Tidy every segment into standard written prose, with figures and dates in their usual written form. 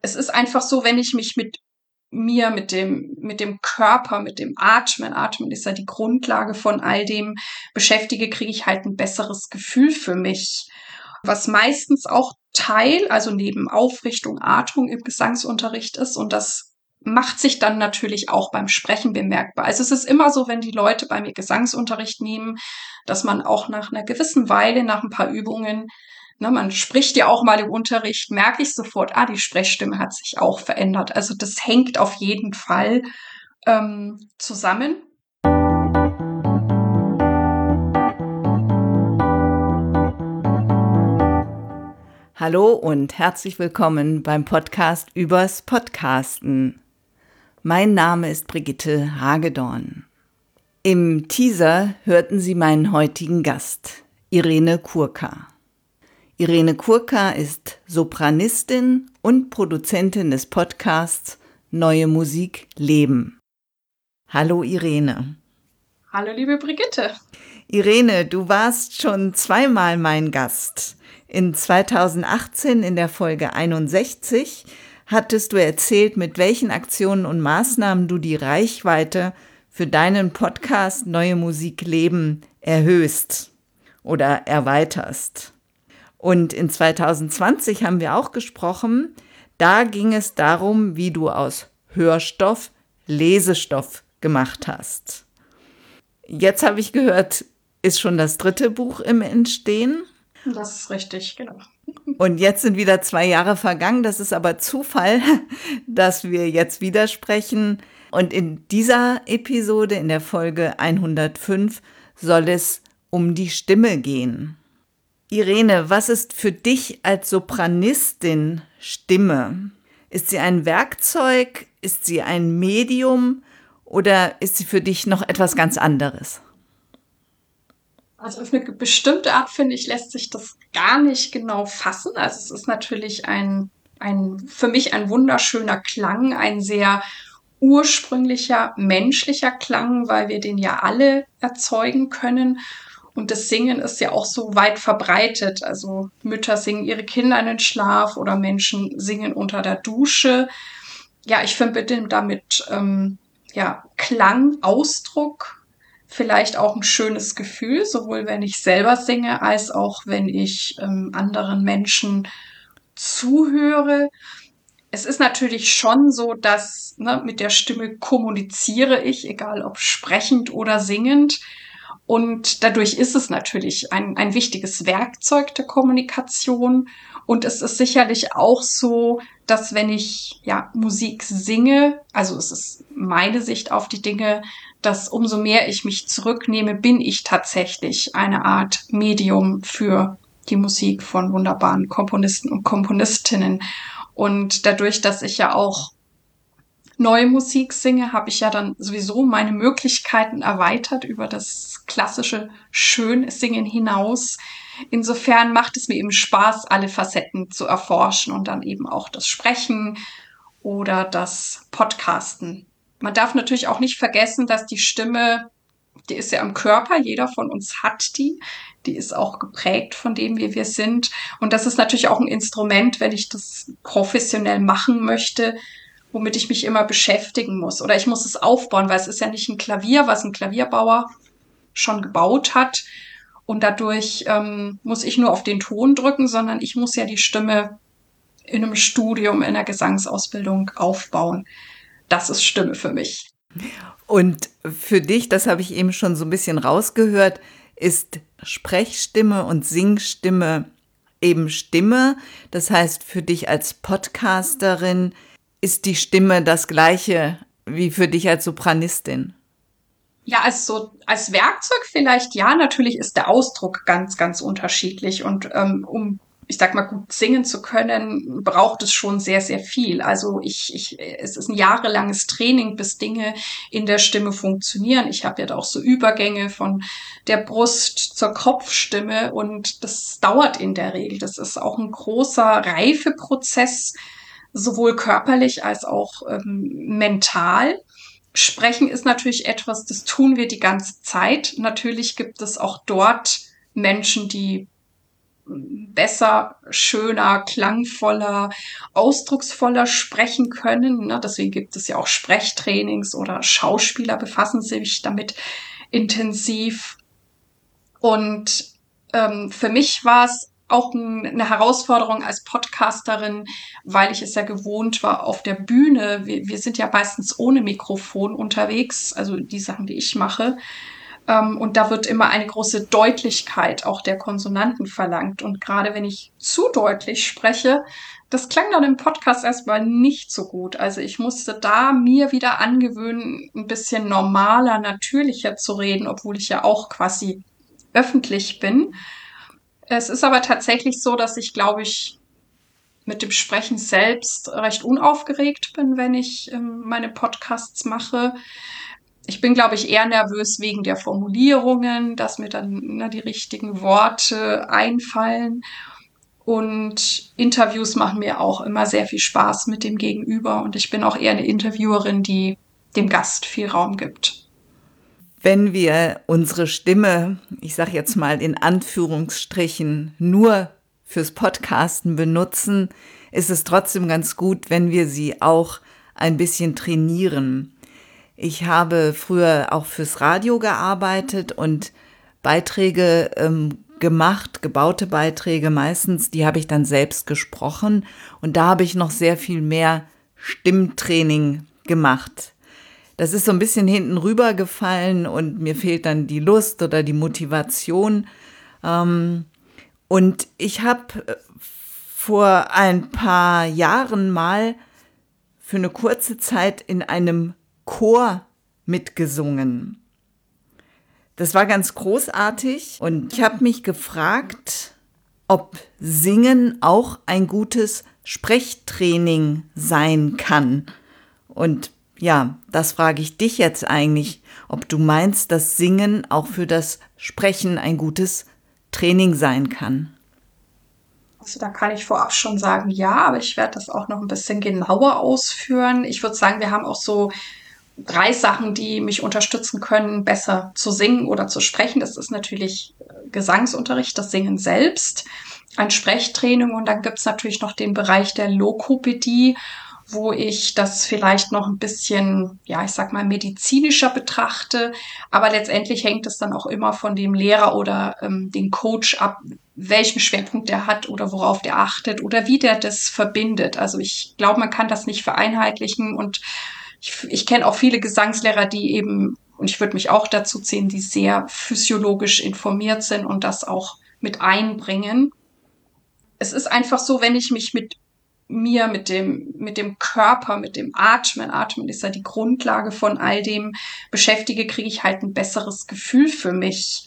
es ist einfach so, wenn ich mich mit mir, mit dem Körper, mit dem Atmen ist ja die Grundlage von all dem, beschäftige, kriege ich halt ein besseres Gefühl für mich. Was meistens auch Teil, also neben Aufrichtung, Atmung im Gesangsunterricht ist, und das macht sich dann natürlich auch beim Sprechen bemerkbar. Also es ist immer so, wenn die Leute bei mir Gesangsunterricht nehmen, dass man auch nach einer gewissen Weile, nach ein paar Übungen, man spricht ja auch mal im Unterricht, merke ich sofort, die Sprechstimme hat sich auch verändert. Also das hängt auf jeden Fall zusammen. Hallo und herzlich willkommen beim Podcast übers Podcasten. Mein Name ist Brigitte Hagedorn. Im Teaser hörten Sie meinen heutigen Gast, Irene Kurka. Irene Kurka ist Sopranistin und Produzentin des Podcasts Neue Musik Leben. Hallo Irene. Hallo liebe Brigitte. Irene, du warst schon zweimal mein Gast. In 2018 in der Folge 61 hattest du erzählt, mit welchen Aktionen und Maßnahmen du die Reichweite für deinen Podcast Neue Musik Leben erhöhst oder erweiterst. Und in 2020 haben wir auch gesprochen, da ging es darum, wie du aus Hörstoff Lesestoff gemacht hast. Jetzt habe ich gehört, ist schon das dritte Buch im Entstehen. Das ist richtig, genau. Und jetzt sind wieder 2 Jahre vergangen. Das ist aber Zufall, dass wir jetzt wieder sprechen. Und in dieser Episode, in der Folge 105, soll es um die Stimme gehen. Irene, was ist für dich als Sopranistin Stimme? Ist sie ein Werkzeug? Ist sie ein Medium? Oder ist sie für dich noch etwas ganz anderes? Also auf eine bestimmte Art, finde ich, lässt sich das gar nicht genau fassen. Also es ist natürlich für mich ein wunderschöner Klang, ein sehr ursprünglicher, menschlicher Klang, weil wir den ja alle erzeugen können. Und das Singen ist ja auch so weit verbreitet. Also Mütter singen ihre Kinder in den Schlaf oder Menschen singen unter der Dusche. Ja, ich verbinde damit Klang, Ausdruck, vielleicht auch ein schönes Gefühl, sowohl wenn ich selber singe, als auch wenn ich anderen Menschen zuhöre. Es ist natürlich schon so, dass mit der Stimme kommuniziere ich, egal ob sprechend oder singend. Und dadurch ist es natürlich ein wichtiges Werkzeug der Kommunikation. Und es ist sicherlich auch so, dass wenn ich Musik singe, also es ist meine Sicht auf die Dinge, dass umso mehr ich mich zurücknehme, bin ich tatsächlich eine Art Medium für die Musik von wunderbaren Komponisten und Komponistinnen. Und dadurch, dass ich ja auch neue Musik singe, habe ich ja dann sowieso meine Möglichkeiten erweitert über das klassische Schönsingen hinaus. Insofern macht es mir eben Spaß, alle Facetten zu erforschen und dann eben auch das Sprechen oder das Podcasten. Man darf natürlich auch nicht vergessen, dass die Stimme, die ist ja am Körper, jeder von uns hat die ist auch geprägt von dem, wie wir sind. Und das ist natürlich auch ein Instrument, wenn ich das professionell machen möchte, womit ich mich immer beschäftigen muss. Oder ich muss es aufbauen, weil es ist ja nicht ein Klavier, was ein Klavierbauer schon gebaut hat. Und dadurch muss ich nur auf den Ton drücken, sondern ich muss ja die Stimme in einem Studium, in einer Gesangsausbildung aufbauen. Das ist Stimme für mich. Und für dich, das habe ich eben schon so ein bisschen rausgehört, ist Sprechstimme und Singstimme eben Stimme. Das heißt, für dich als Podcasterin ist die Stimme das Gleiche wie für dich als Sopranistin? Ja, als Werkzeug vielleicht ja. Natürlich ist der Ausdruck ganz, ganz unterschiedlich. Und um, ich sag mal, gut singen zu können, braucht es schon sehr, sehr viel. Also es ist ein jahrelanges Training, bis Dinge in der Stimme funktionieren. Ich habe ja da auch so Übergänge von der Brust zur Kopfstimme. Und das dauert in der Regel. Das ist auch ein großer Reifeprozess, sowohl körperlich als auch mental. Sprechen ist natürlich etwas, das tun wir die ganze Zeit. Natürlich gibt es auch dort Menschen, die besser, schöner, klangvoller, ausdrucksvoller sprechen können. Deswegen gibt es ja auch Sprechtrainings oder Schauspieler befassen sich damit intensiv. Und für mich war es auch eine Herausforderung als Podcasterin, weil ich es ja gewohnt war auf der Bühne. Wir sind ja meistens ohne Mikrofon unterwegs, also die Sachen, die ich mache. Und da wird immer eine große Deutlichkeit auch der Konsonanten verlangt. Und gerade wenn ich zu deutlich spreche, das klang dann im Podcast erstmal nicht so gut. Also ich musste da mir wieder angewöhnen, ein bisschen normaler, natürlicher zu reden, obwohl ich ja auch quasi öffentlich bin. Es ist aber tatsächlich so, dass ich, glaube ich, mit dem Sprechen selbst recht unaufgeregt bin, wenn ich meine Podcasts mache. Ich bin, glaube ich, eher nervös wegen der Formulierungen, dass mir dann die richtigen Worte einfallen. Und Interviews machen mir auch immer sehr viel Spaß mit dem Gegenüber. Und ich bin auch eher eine Interviewerin, die dem Gast viel Raum gibt. Wenn wir unsere Stimme, ich sage jetzt mal in Anführungsstrichen, nur fürs Podcasten benutzen, ist es trotzdem ganz gut, wenn wir sie auch ein bisschen trainieren. Ich habe früher auch fürs Radio gearbeitet und Beiträge gemacht, gebaute Beiträge meistens, die habe ich dann selbst gesprochen. Und da habe ich noch sehr viel mehr Stimmtraining gemacht. Das ist so ein bisschen hinten rübergefallen und mir fehlt dann die Lust oder die Motivation. Und ich habe vor ein paar Jahren mal für eine kurze Zeit in einem Chor mitgesungen. Das war ganz großartig und ich habe mich gefragt, ob Singen auch ein gutes Sprechtraining sein kann. Und ja, das frage ich dich jetzt eigentlich, ob du meinst, dass Singen auch für das Sprechen ein gutes Training sein kann. Also da kann ich vorab schon sagen, ja, aber ich werde das auch noch ein bisschen genauer ausführen. Ich würde sagen, wir haben auch so 3 Sachen, die mich unterstützen können, besser zu singen oder zu sprechen. Das ist natürlich Gesangsunterricht, das Singen selbst, ein Sprechtraining und dann gibt es natürlich noch den Bereich der Logopädie, wo ich das vielleicht noch ein bisschen, ja, ich sag mal, medizinischer betrachte. Aber letztendlich hängt es dann auch immer von dem Lehrer oder dem Coach ab, welchen Schwerpunkt der hat oder worauf der achtet oder wie der das verbindet. Also ich glaube, man kann das nicht vereinheitlichen und ich kenne auch viele Gesangslehrer, die eben, und ich würde mich auch dazu zählen, die sehr physiologisch informiert sind und das auch mit einbringen. Es ist einfach so, wenn ich mich mit dem Körper, mit dem Atmen ist ja die Grundlage von all dem, beschäftige, kriege ich halt ein besseres Gefühl für mich.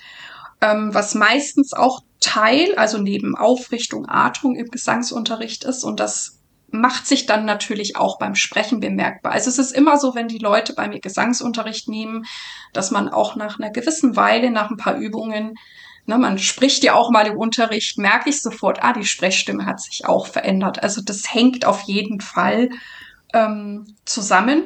Was meistens auch Teil, also neben Aufrichtung, Atmung im Gesangsunterricht ist und das macht sich dann natürlich auch beim Sprechen bemerkbar. Also es ist immer so, wenn die Leute bei mir Gesangsunterricht nehmen, dass man auch nach einer gewissen Weile, nach ein paar Übungen, man spricht ja auch mal im Unterricht, merke ich sofort, die Sprechstimme hat sich auch verändert. Also das hängt auf jeden Fall zusammen,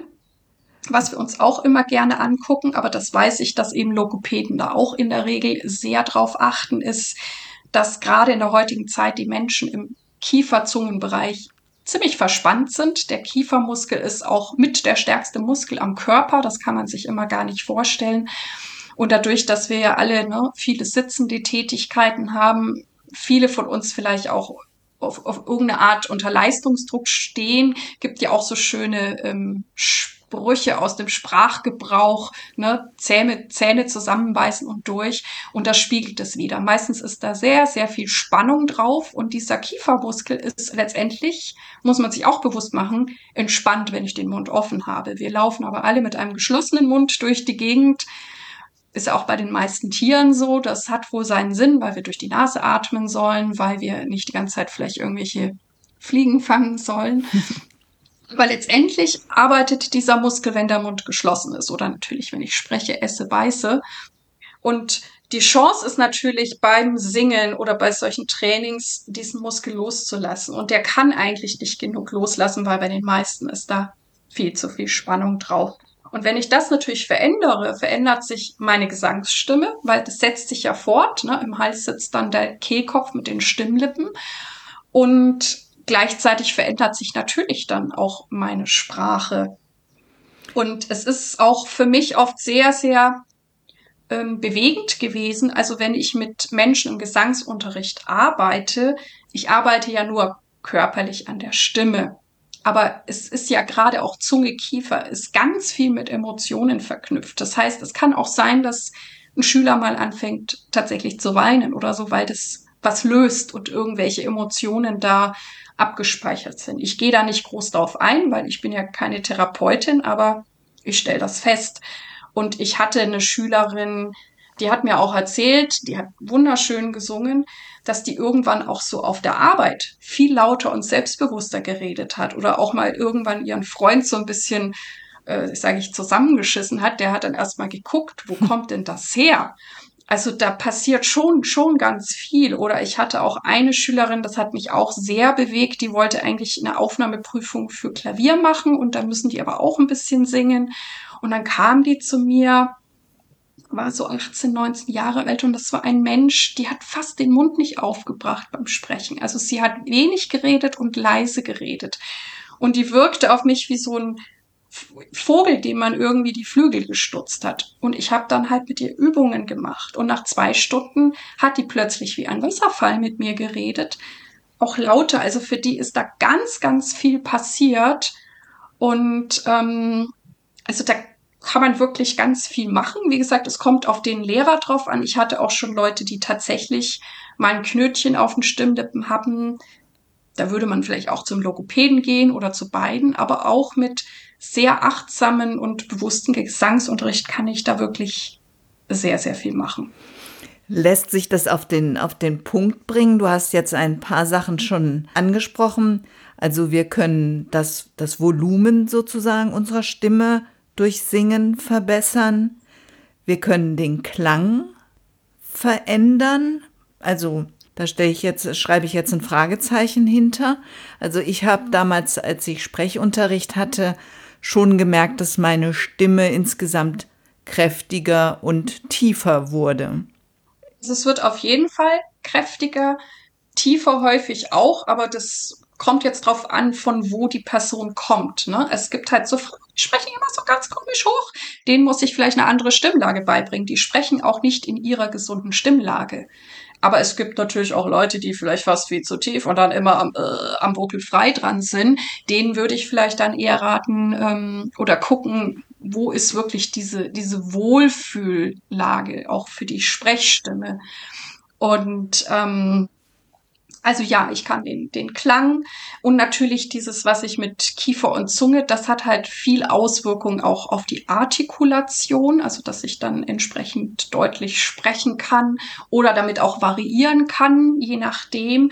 was wir uns auch immer gerne angucken. Aber das weiß ich, dass eben Logopäden da auch in der Regel sehr drauf achten ist, dass gerade in der heutigen Zeit die Menschen im Kiefer-Zungenbereich ziemlich verspannt sind. Der Kiefermuskel ist auch mit der stärkste Muskel am Körper. Das kann man sich immer gar nicht vorstellen. Und dadurch, dass wir ja alle viele sitzende Tätigkeiten haben, viele von uns vielleicht auch auf irgendeine Art unter Leistungsdruck stehen, gibt ja auch so schöne Sprüche aus dem Sprachgebrauch, Zähne zusammenbeißen und durch. Und das spiegelt es wieder. Meistens ist da sehr, sehr viel Spannung drauf. Und dieser Kiefermuskel ist letztendlich, muss man sich auch bewusst machen, entspannt, wenn ich den Mund offen habe. Wir laufen aber alle mit einem geschlossenen Mund durch die Gegend. Ist ja auch bei den meisten Tieren so. Das hat wohl seinen Sinn, weil wir durch die Nase atmen sollen, weil wir nicht die ganze Zeit vielleicht irgendwelche Fliegen fangen sollen. Weil letztendlich arbeitet dieser Muskel, wenn der Mund geschlossen ist. Oder natürlich, wenn ich spreche, esse, beiße. Und die Chance ist natürlich beim Singen oder bei solchen Trainings, diesen Muskel loszulassen. Und der kann eigentlich nicht genug loslassen, weil bei den meisten ist da viel zu viel Spannung drauf. Und wenn ich das natürlich verändere, verändert sich meine Gesangsstimme, weil das setzt sich ja fort. Ne? Im Hals sitzt dann der Kehlkopf mit den Stimmlippen. Und gleichzeitig verändert sich natürlich dann auch meine Sprache. Und es ist auch für mich oft sehr, sehr bewegend gewesen. Also wenn ich mit Menschen im Gesangsunterricht arbeite, ich arbeite ja nur körperlich an der Stimme. Aber es ist ja gerade auch Zunge, Kiefer, ist ganz viel mit Emotionen verknüpft. Das heißt, es kann auch sein, dass ein Schüler mal anfängt, tatsächlich zu weinen oder so, weil das was löst und irgendwelche Emotionen da abgespeichert sind. Ich gehe da nicht groß drauf ein, weil ich bin ja keine Therapeutin, aber ich stelle das fest. Und ich hatte eine Schülerin, die hat mir auch erzählt, die hat wunderschön gesungen, dass die irgendwann auch so auf der Arbeit viel lauter und selbstbewusster geredet hat oder auch mal irgendwann ihren Freund so ein bisschen, zusammengeschissen hat. Der hat dann erstmal geguckt, wo kommt denn das her? Also da passiert schon ganz viel. Oder ich hatte auch eine Schülerin, das hat mich auch sehr bewegt, die wollte eigentlich eine Aufnahmeprüfung für Klavier machen und da müssen die aber auch ein bisschen singen. Und dann kam die zu mir, war so 18, 19 Jahre alt und das war ein Mensch, die hat fast den Mund nicht aufgebracht beim Sprechen. Also sie hat wenig geredet und leise geredet. Und die wirkte auf mich wie so ein Vogel, dem man irgendwie die Flügel gestutzt hat. Und ich habe dann halt mit ihr Übungen gemacht. Und nach 2 Stunden hat die plötzlich wie ein Wasserfall mit mir geredet. Auch lauter. Also für die ist da ganz, ganz viel passiert. Und also da kann man wirklich ganz viel machen. Wie gesagt, es kommt auf den Lehrer drauf an. Ich hatte auch schon Leute, die tatsächlich mal ein Knötchen auf den Stimmlippen hatten. Da würde man vielleicht auch zum Logopäden gehen oder zu beiden. Aber auch mit sehr achtsamen und bewussten Gesangsunterricht kann ich da wirklich sehr, sehr viel machen. Lässt sich das auf den Punkt bringen? Du hast jetzt ein paar Sachen schon angesprochen. Also wir können das Volumen sozusagen unserer Stimme durch Singen verbessern. Wir können den Klang verändern. Also da schreibe ich jetzt ein Fragezeichen hinter. Also ich habe damals, als ich Sprechunterricht hatte, schon gemerkt, dass meine Stimme insgesamt kräftiger und tiefer wurde. Es wird auf jeden Fall kräftiger, tiefer häufig auch, aber das kommt jetzt drauf an, von wo die Person kommt. Ne? Es gibt halt so, die sprechen immer so ganz komisch hoch. Denen muss ich vielleicht eine andere Stimmlage beibringen. Die sprechen auch nicht in ihrer gesunden Stimmlage. Aber es gibt natürlich auch Leute, die vielleicht fast viel zu tief und dann immer am Vocal frei dran sind. Denen würde ich vielleicht dann eher raten oder gucken, wo ist wirklich diese Wohlfühllage auch für die Sprechstimme. Und also ja, ich kann den Klang und natürlich dieses, was ich mit Kiefer und Zunge, das hat halt viel Auswirkung auch auf die Artikulation, also dass ich dann entsprechend deutlich sprechen kann oder damit auch variieren kann, je nachdem.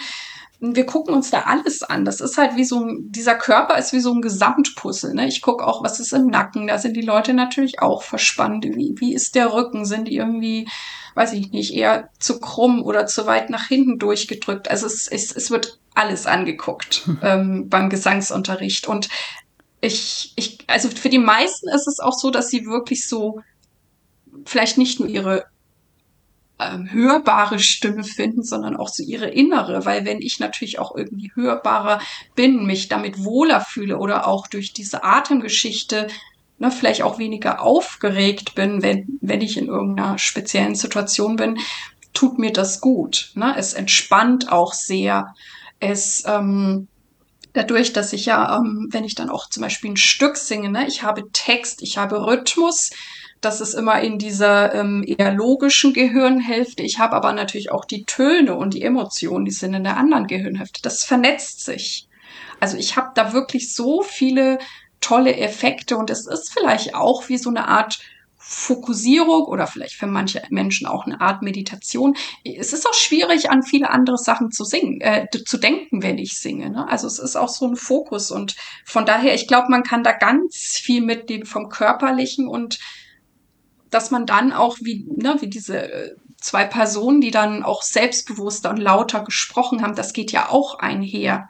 Wir gucken uns da alles an. Das ist halt wie so ein, dieser Körper ist wie so ein Gesamtpuzzle. Ne? Ich gucke auch, was ist im Nacken. Da sind die Leute natürlich auch verspannt. Wie ist der Rücken? Sind die irgendwie, weiß ich nicht, eher zu krumm oder zu weit nach hinten durchgedrückt? Also es wird alles angeguckt beim Gesangsunterricht. Und also für die meisten ist es auch so, dass sie wirklich so vielleicht nicht nur ihre hörbare Stimme finden, sondern auch so ihre innere, weil wenn ich natürlich auch irgendwie hörbarer bin, mich damit wohler fühle oder auch durch diese Atemgeschichte vielleicht auch weniger aufgeregt bin, wenn ich in irgendeiner speziellen Situation bin, tut mir das gut. Ne? Es entspannt auch sehr. Es dadurch, dass ich ja, wenn ich dann auch zum Beispiel ein Stück singe, ne, ich habe Text, ich habe Rhythmus, das ist immer in dieser eher logischen Gehirnhälfte. Ich habe aber natürlich auch die Töne und die Emotionen, die sind in der anderen Gehirnhälfte. Das vernetzt sich. Also ich habe da wirklich so viele tolle Effekte und es ist vielleicht auch wie so eine Art Fokussierung oder vielleicht für manche Menschen auch eine Art Meditation. Es ist auch schwierig, an viele andere Sachen zu denken, wenn ich singe. Ne? Also es ist auch so ein Fokus und von daher, ich glaube, man kann da ganz viel mitnehmen vom Körperlichen und dass man dann auch wie diese 2 Personen, die dann auch selbstbewusster und lauter gesprochen haben, das geht ja auch einher.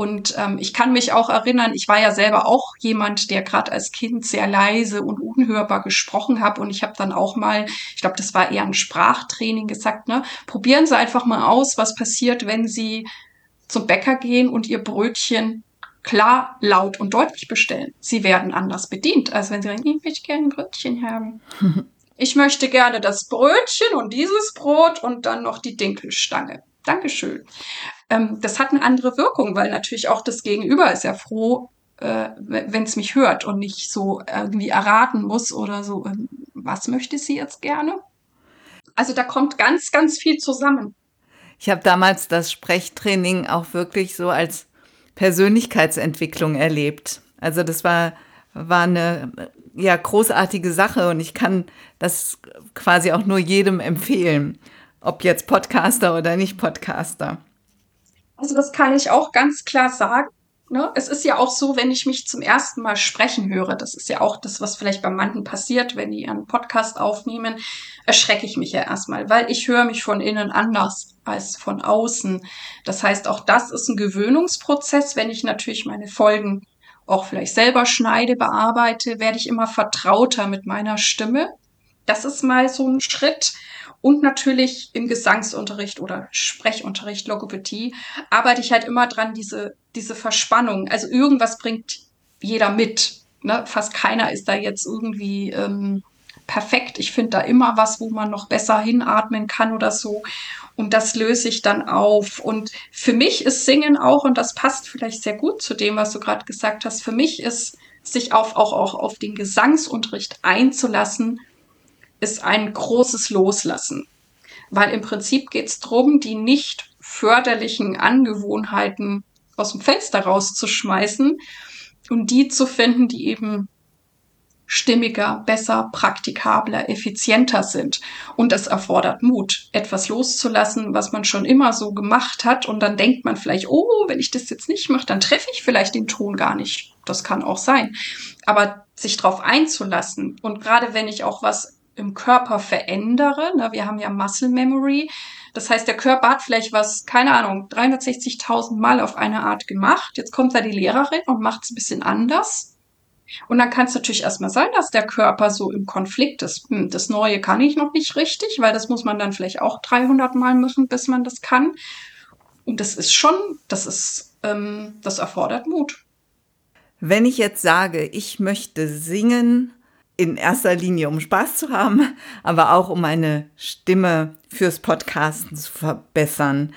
Und ich kann mich auch erinnern, ich war ja selber auch jemand, der gerade als Kind sehr leise und unhörbar gesprochen habe. Und ich habe dann auch mal, ich glaube, das war eher ein Sprachtraining, gesagt, ne, probieren Sie einfach mal aus, was passiert, wenn Sie zum Bäcker gehen und Ihr Brötchen klar, laut und deutlich bestellen. Sie werden anders bedient, als wenn Sie sagen, ich möchte gerne ein Brötchen haben. Ich möchte gerne das Brötchen und dieses Brot und dann noch die Dinkelstange. Dankeschön. Das hat eine andere Wirkung, weil natürlich auch das Gegenüber ist ja froh, wenn es mich hört und nicht so irgendwie erraten muss oder so, was möchte sie jetzt gerne? Also da kommt ganz, ganz viel zusammen. Ich habe damals das Sprechtraining auch wirklich so als Persönlichkeitsentwicklung erlebt. Also das war eine ja, großartige Sache und ich kann das quasi auch nur jedem empfehlen, ob jetzt Podcaster oder nicht Podcaster. Also das kann ich auch ganz klar sagen. Ne? Es ist ja auch so, wenn ich mich zum ersten Mal sprechen höre, das ist ja auch das, was vielleicht bei manchen passiert, wenn die einen Podcast aufnehmen, erschrecke ich mich ja erstmal, weil ich höre mich von innen anders als von außen. Das heißt, auch das ist ein Gewöhnungsprozess. Wenn ich natürlich meine Folgen auch vielleicht selber schneide, bearbeite, werde ich immer vertrauter mit meiner Stimme. Das ist mal so ein Schritt. Und natürlich im Gesangsunterricht oder Sprechunterricht, Logopädie, arbeite ich halt immer dran, diese Verspannung. Also irgendwas bringt jeder mit. Ne? Fast keiner ist da jetzt irgendwie perfekt. Ich finde da immer was, wo man noch besser hinatmen kann oder so. Und das löse ich dann auf. Und für mich ist Singen auch, und das passt vielleicht sehr gut zu dem, was du gerade gesagt hast, für mich ist, sich auch auf den Gesangsunterricht einzulassen, ist ein großes Loslassen, weil im Prinzip geht es darum, die nicht förderlichen Angewohnheiten aus dem Fenster rauszuschmeißen und die zu finden, die eben stimmiger, besser, praktikabler, effizienter sind. Und das erfordert Mut, etwas loszulassen, was man schon immer so gemacht hat. Und dann denkt man vielleicht, oh, wenn ich das jetzt nicht mache, dann treffe ich vielleicht den Ton gar nicht. Das kann auch sein. Aber sich darauf einzulassen und gerade wenn ich auch was im Körper verändere. Ne? Wir haben ja Muscle Memory. Das heißt, der Körper hat vielleicht was, keine Ahnung, 360.000 Mal auf eine Art gemacht. Jetzt kommt da die Lehrerin und macht es ein bisschen anders. Und dann kann es natürlich erstmal sein, dass der Körper so im Konflikt ist. Das Neue kann ich noch nicht richtig, weil das muss man dann vielleicht auch 300 Mal machen, bis man das kann. Und das ist schon, das erfordert Mut. Wenn ich jetzt sage, ich möchte singen, in erster Linie, um Spaß zu haben, aber auch um meine Stimme fürs Podcasten zu verbessern.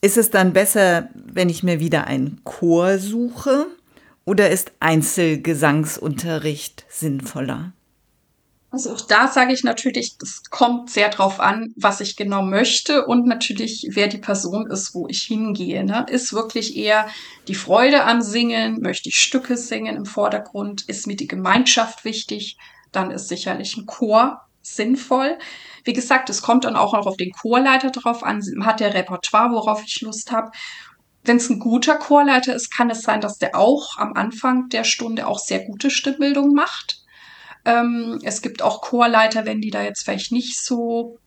Ist es dann besser, wenn ich mir wieder einen Chor suche oder ist Einzelgesangsunterricht sinnvoller? Also auch da sage ich natürlich, das kommt sehr drauf an, was ich genau möchte und natürlich, wer die Person ist, wo ich hingehe. Ne? Ist wirklich eher die Freude am Singen, möchte ich Stücke singen im Vordergrund, ist mir die Gemeinschaft wichtig, dann ist sicherlich ein Chor sinnvoll. Wie gesagt, es kommt dann auch auf den Chorleiter drauf an, hat der Repertoire, worauf ich Lust habe. Wenn es ein guter Chorleiter ist, kann es sein, dass der auch am Anfang der Stunde auch sehr gute Stimmbildung macht. Es gibt auch Chorleiter, wenn die da jetzt vielleicht nicht so,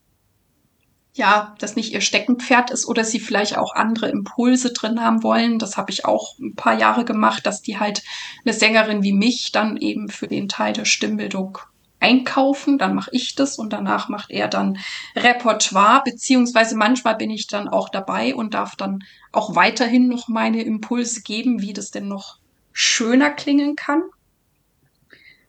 ja, das nicht ihr Steckenpferd ist oder sie vielleicht auch andere Impulse drin haben wollen. Das habe ich auch ein paar Jahre gemacht, dass die halt eine Sängerin wie mich dann eben für den Teil der Stimmbildung einkaufen. Dann mache ich das und danach macht er dann Repertoire, beziehungsweise manchmal bin ich dann auch dabei und darf dann auch weiterhin noch meine Impulse geben, wie das denn noch schöner klingen kann.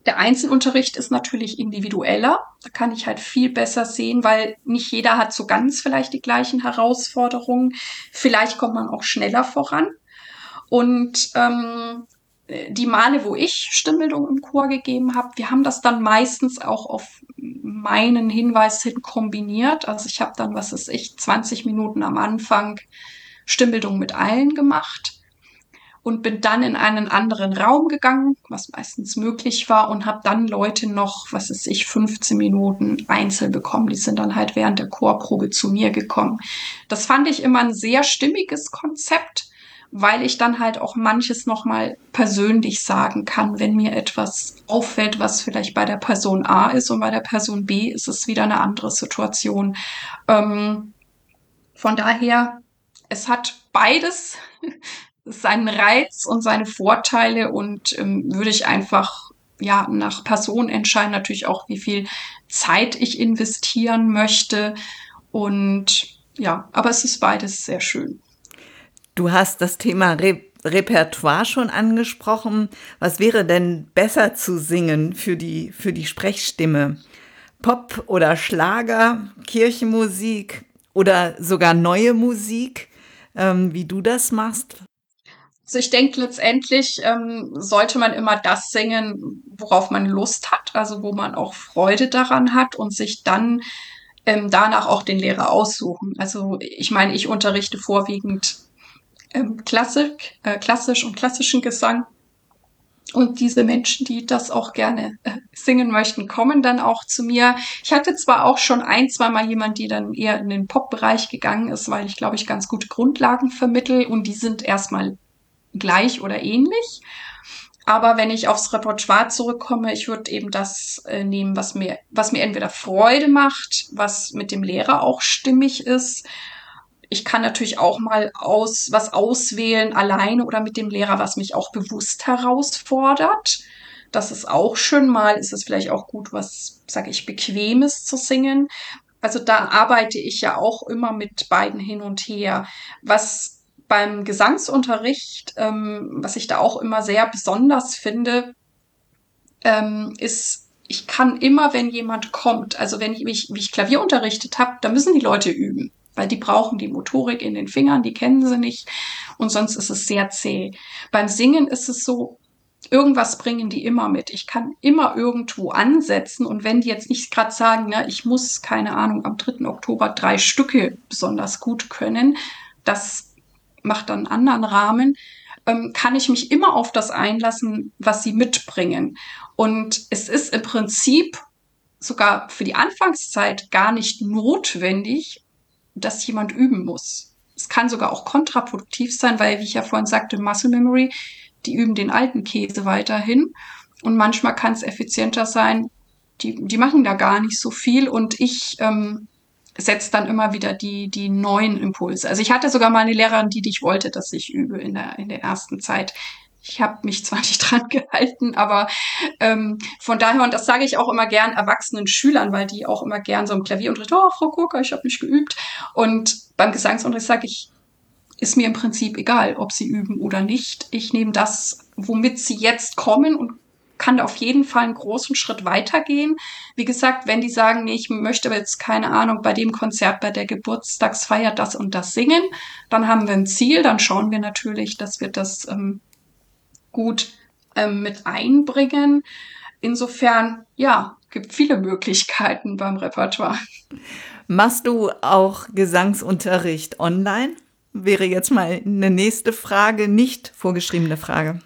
Der Einzelunterricht ist natürlich individueller. Da kann ich halt viel besser sehen, weil nicht jeder hat so ganz vielleicht die gleichen Herausforderungen. Vielleicht kommt man auch schneller voran. Und die Male, wo ich Stimmbildung im Chor gegeben habe, wir haben das dann meistens auch auf meinen Hinweis hin kombiniert. Also ich habe dann, 20 Minuten am Anfang Stimmbildung mit allen gemacht. Und bin dann in einen anderen Raum gegangen, was meistens möglich war, und habe dann Leute noch, 15 Minuten einzeln bekommen. Die sind dann halt während der Chorprobe zu mir gekommen. Das fand ich immer ein sehr stimmiges Konzept, weil ich dann halt auch manches nochmal persönlich sagen kann, wenn mir etwas auffällt, was vielleicht bei der Person A ist und bei der Person B ist es wieder eine andere Situation. Von daher, es hat beides seinen Reiz und seine Vorteile und würde ich einfach ja nach Person entscheiden, natürlich auch, wie viel Zeit ich investieren möchte. Und ja, aber es ist beides sehr schön. Du hast das Thema Repertoire schon angesprochen. Was wäre denn besser zu singen für die Sprechstimme? Pop oder Schlager, Kirchenmusik oder sogar neue Musik, wie du das machst? Also ich denke, letztendlich sollte man immer das singen, worauf man Lust hat, also wo man auch Freude daran hat und sich dann danach auch den Lehrer aussuchen. Also ich meine, ich unterrichte vorwiegend klassisch und klassischen Gesang. Und diese Menschen, die das auch gerne singen möchten, kommen dann auch zu mir. Ich hatte zwar auch schon ein-, zweimal jemanden, die dann eher in den Pop-Bereich gegangen ist, weil ich, glaube ich, ganz gute Grundlagen vermittle und die sind erstmal gleich oder ähnlich. Aber wenn ich aufs Repertoire zurückkomme, ich würde eben das nehmen, was mir entweder Freude macht, was mit dem Lehrer auch stimmig ist. Ich kann natürlich auch mal was auswählen, alleine oder mit dem Lehrer, was mich auch bewusst herausfordert. Das ist auch schön. Mal ist es vielleicht auch gut, was, sage ich, Bequemes zu singen. Also da arbeite ich ja auch immer mit beiden hin und her. Was beim Gesangsunterricht, was ich da auch immer sehr besonders finde, ist, ich kann immer, wenn jemand kommt, also wenn ich mich Klavier unterrichtet habe, da müssen die Leute üben, weil die brauchen die Motorik in den Fingern, die kennen sie nicht und sonst ist es sehr zäh. Beim Singen ist es so, irgendwas bringen die immer mit. Ich kann immer irgendwo ansetzen und wenn die jetzt nicht gerade sagen, ne, ich muss, keine Ahnung, am 3. Oktober 3 Stücke besonders gut können, das macht dann einen anderen Rahmen, kann ich mich immer auf das einlassen, was sie mitbringen. Und es ist im Prinzip sogar für die Anfangszeit gar nicht notwendig, dass jemand üben muss. Es kann sogar auch kontraproduktiv sein, weil, wie ich ja vorhin sagte, Muscle Memory, die üben den alten Käse weiterhin. Und manchmal kann es effizienter sein, die machen da gar nicht so viel und ich setze dann immer wieder die neuen Impulse. Also ich hatte sogar mal eine Lehrerin, die ich wollte, dass ich übe in der ersten Zeit. Ich habe mich zwar nicht dran gehalten, aber von daher, und das sage ich auch immer gern erwachsenen Schülern, weil die auch immer gern so im Klavierunterricht, oh, Frau Kurka, ich habe nicht geübt. Und beim Gesangsunterricht sage ich, ist mir im Prinzip egal, ob sie üben oder nicht. Ich nehme das, womit sie jetzt kommen und kann da auf jeden Fall einen großen Schritt weitergehen. Wie gesagt, wenn die sagen, nee, ich möchte aber jetzt, keine Ahnung, bei dem Konzert, bei der Geburtstagsfeier das und das singen, dann haben wir ein Ziel, dann schauen wir natürlich, dass wir das gut mit einbringen. Insofern, ja, gibt viele Möglichkeiten beim Repertoire. Machst du auch Gesangsunterricht online? Wäre jetzt mal eine nächste Frage, nicht vorgeschriebene Frage.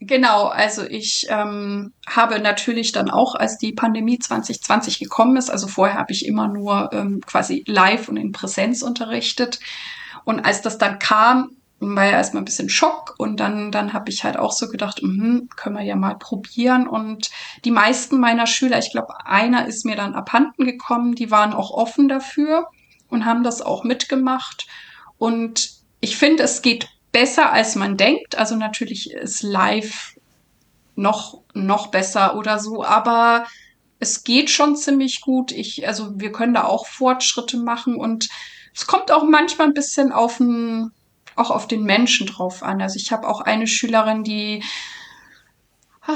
Genau, also ich habe natürlich dann auch, als die Pandemie 2020 gekommen ist, also vorher habe ich immer nur quasi live und in Präsenz unterrichtet. Und als das dann kam, war ja erstmal ein bisschen Schock und dann habe ich halt auch so gedacht, können wir ja mal probieren. Und die meisten meiner Schüler, ich glaube, einer ist mir dann abhanden gekommen, die waren auch offen dafür und haben das auch mitgemacht. Und ich finde, es geht besser, als man denkt. Also natürlich ist live noch besser oder so, aber es geht schon ziemlich gut. Also wir können da auch Fortschritte machen und es kommt auch manchmal ein bisschen auch auf den Menschen drauf an. Also ich habe auch eine Schülerin, die,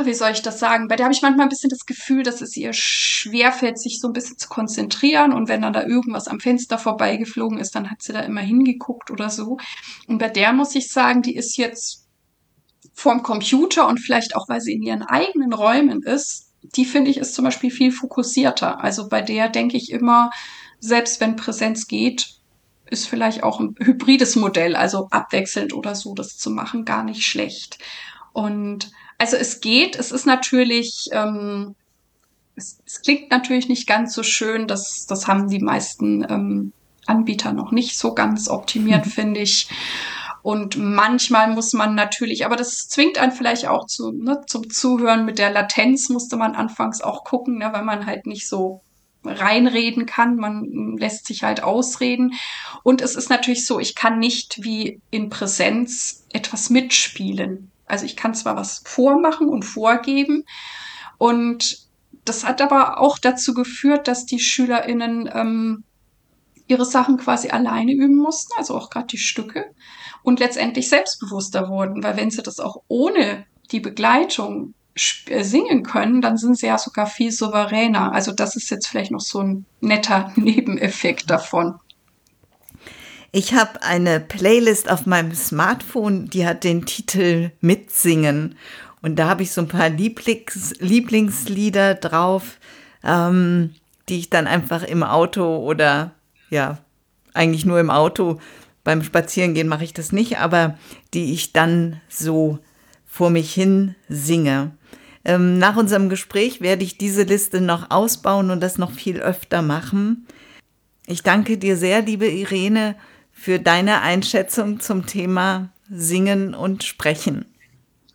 wie soll ich das sagen, bei der habe ich manchmal ein bisschen das Gefühl, dass es ihr schwerfällt, sich so ein bisschen zu konzentrieren und wenn dann da irgendwas am Fenster vorbeigeflogen ist, dann hat sie da immer hingeguckt oder so. Und bei der muss ich sagen, die ist jetzt vorm Computer und vielleicht auch, weil sie in ihren eigenen Räumen ist, die, finde ich, ist zum Beispiel viel fokussierter. Also bei der denke ich immer, selbst wenn Präsenz geht, ist vielleicht auch ein hybrides Modell, also abwechselnd oder so, das zu machen, gar nicht schlecht. Und also es geht, es ist natürlich, es klingt natürlich nicht ganz so schön, das haben die meisten Anbieter noch nicht so ganz optimiert, finde ich. Und manchmal muss man natürlich, aber das zwingt einen vielleicht auch zum Zuhören, mit der Latenz musste man anfangs auch gucken, ne, weil man halt nicht so reinreden kann, man lässt sich halt ausreden. Und es ist natürlich so, ich kann nicht wie in Präsenz etwas mitspielen. Also ich kann zwar was vormachen und vorgeben, und das hat aber auch dazu geführt, dass die SchülerInnen ihre Sachen quasi alleine üben mussten, also auch gerade die Stücke, und letztendlich selbstbewusster wurden, weil wenn sie das auch ohne die Begleitung singen können, dann sind sie ja sogar viel souveräner. Also das ist jetzt vielleicht noch so ein netter Nebeneffekt davon. Ich habe eine Playlist auf meinem Smartphone, die hat den Titel Mitsingen. Und da habe ich so ein paar Lieblingslieder drauf, die ich dann einfach im Auto oder ja, eigentlich nur im Auto, beim Spazierengehen mache ich das nicht, aber die ich dann so vor mich hin singe. Nach unserem Gespräch werde ich diese Liste noch ausbauen und das noch viel öfter machen. Ich danke dir sehr, liebe Irene, für deine Einschätzung zum Thema Singen und Sprechen.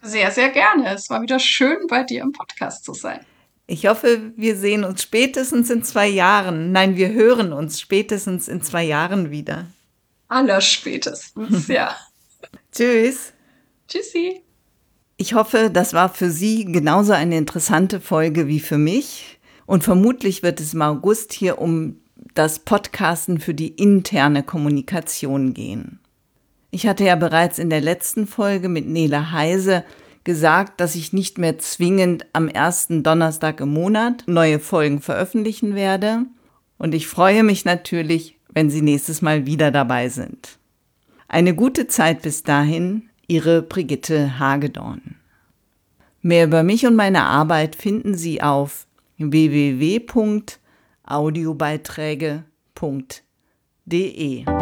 Sehr, sehr gerne. Es war wieder schön, bei dir im Podcast zu sein. Ich hoffe, wir sehen uns spätestens in 2 Jahren. Nein, wir hören uns spätestens in 2 Jahren wieder. Allerspätestens, ja. Tschüss. Tschüssi. Ich hoffe, das war für Sie genauso eine interessante Folge wie für mich. Und vermutlich wird es im August hier um das Podcasten für die interne Kommunikation gehen. Ich hatte ja bereits in der letzten Folge mit Nele Heise gesagt, dass ich nicht mehr zwingend am ersten Donnerstag im Monat neue Folgen veröffentlichen werde. Und ich freue mich natürlich, wenn Sie nächstes Mal wieder dabei sind. Eine gute Zeit bis dahin, Ihre Brigitte Hagedorn. Mehr über mich und meine Arbeit finden Sie auf www.audiobeiträge.de.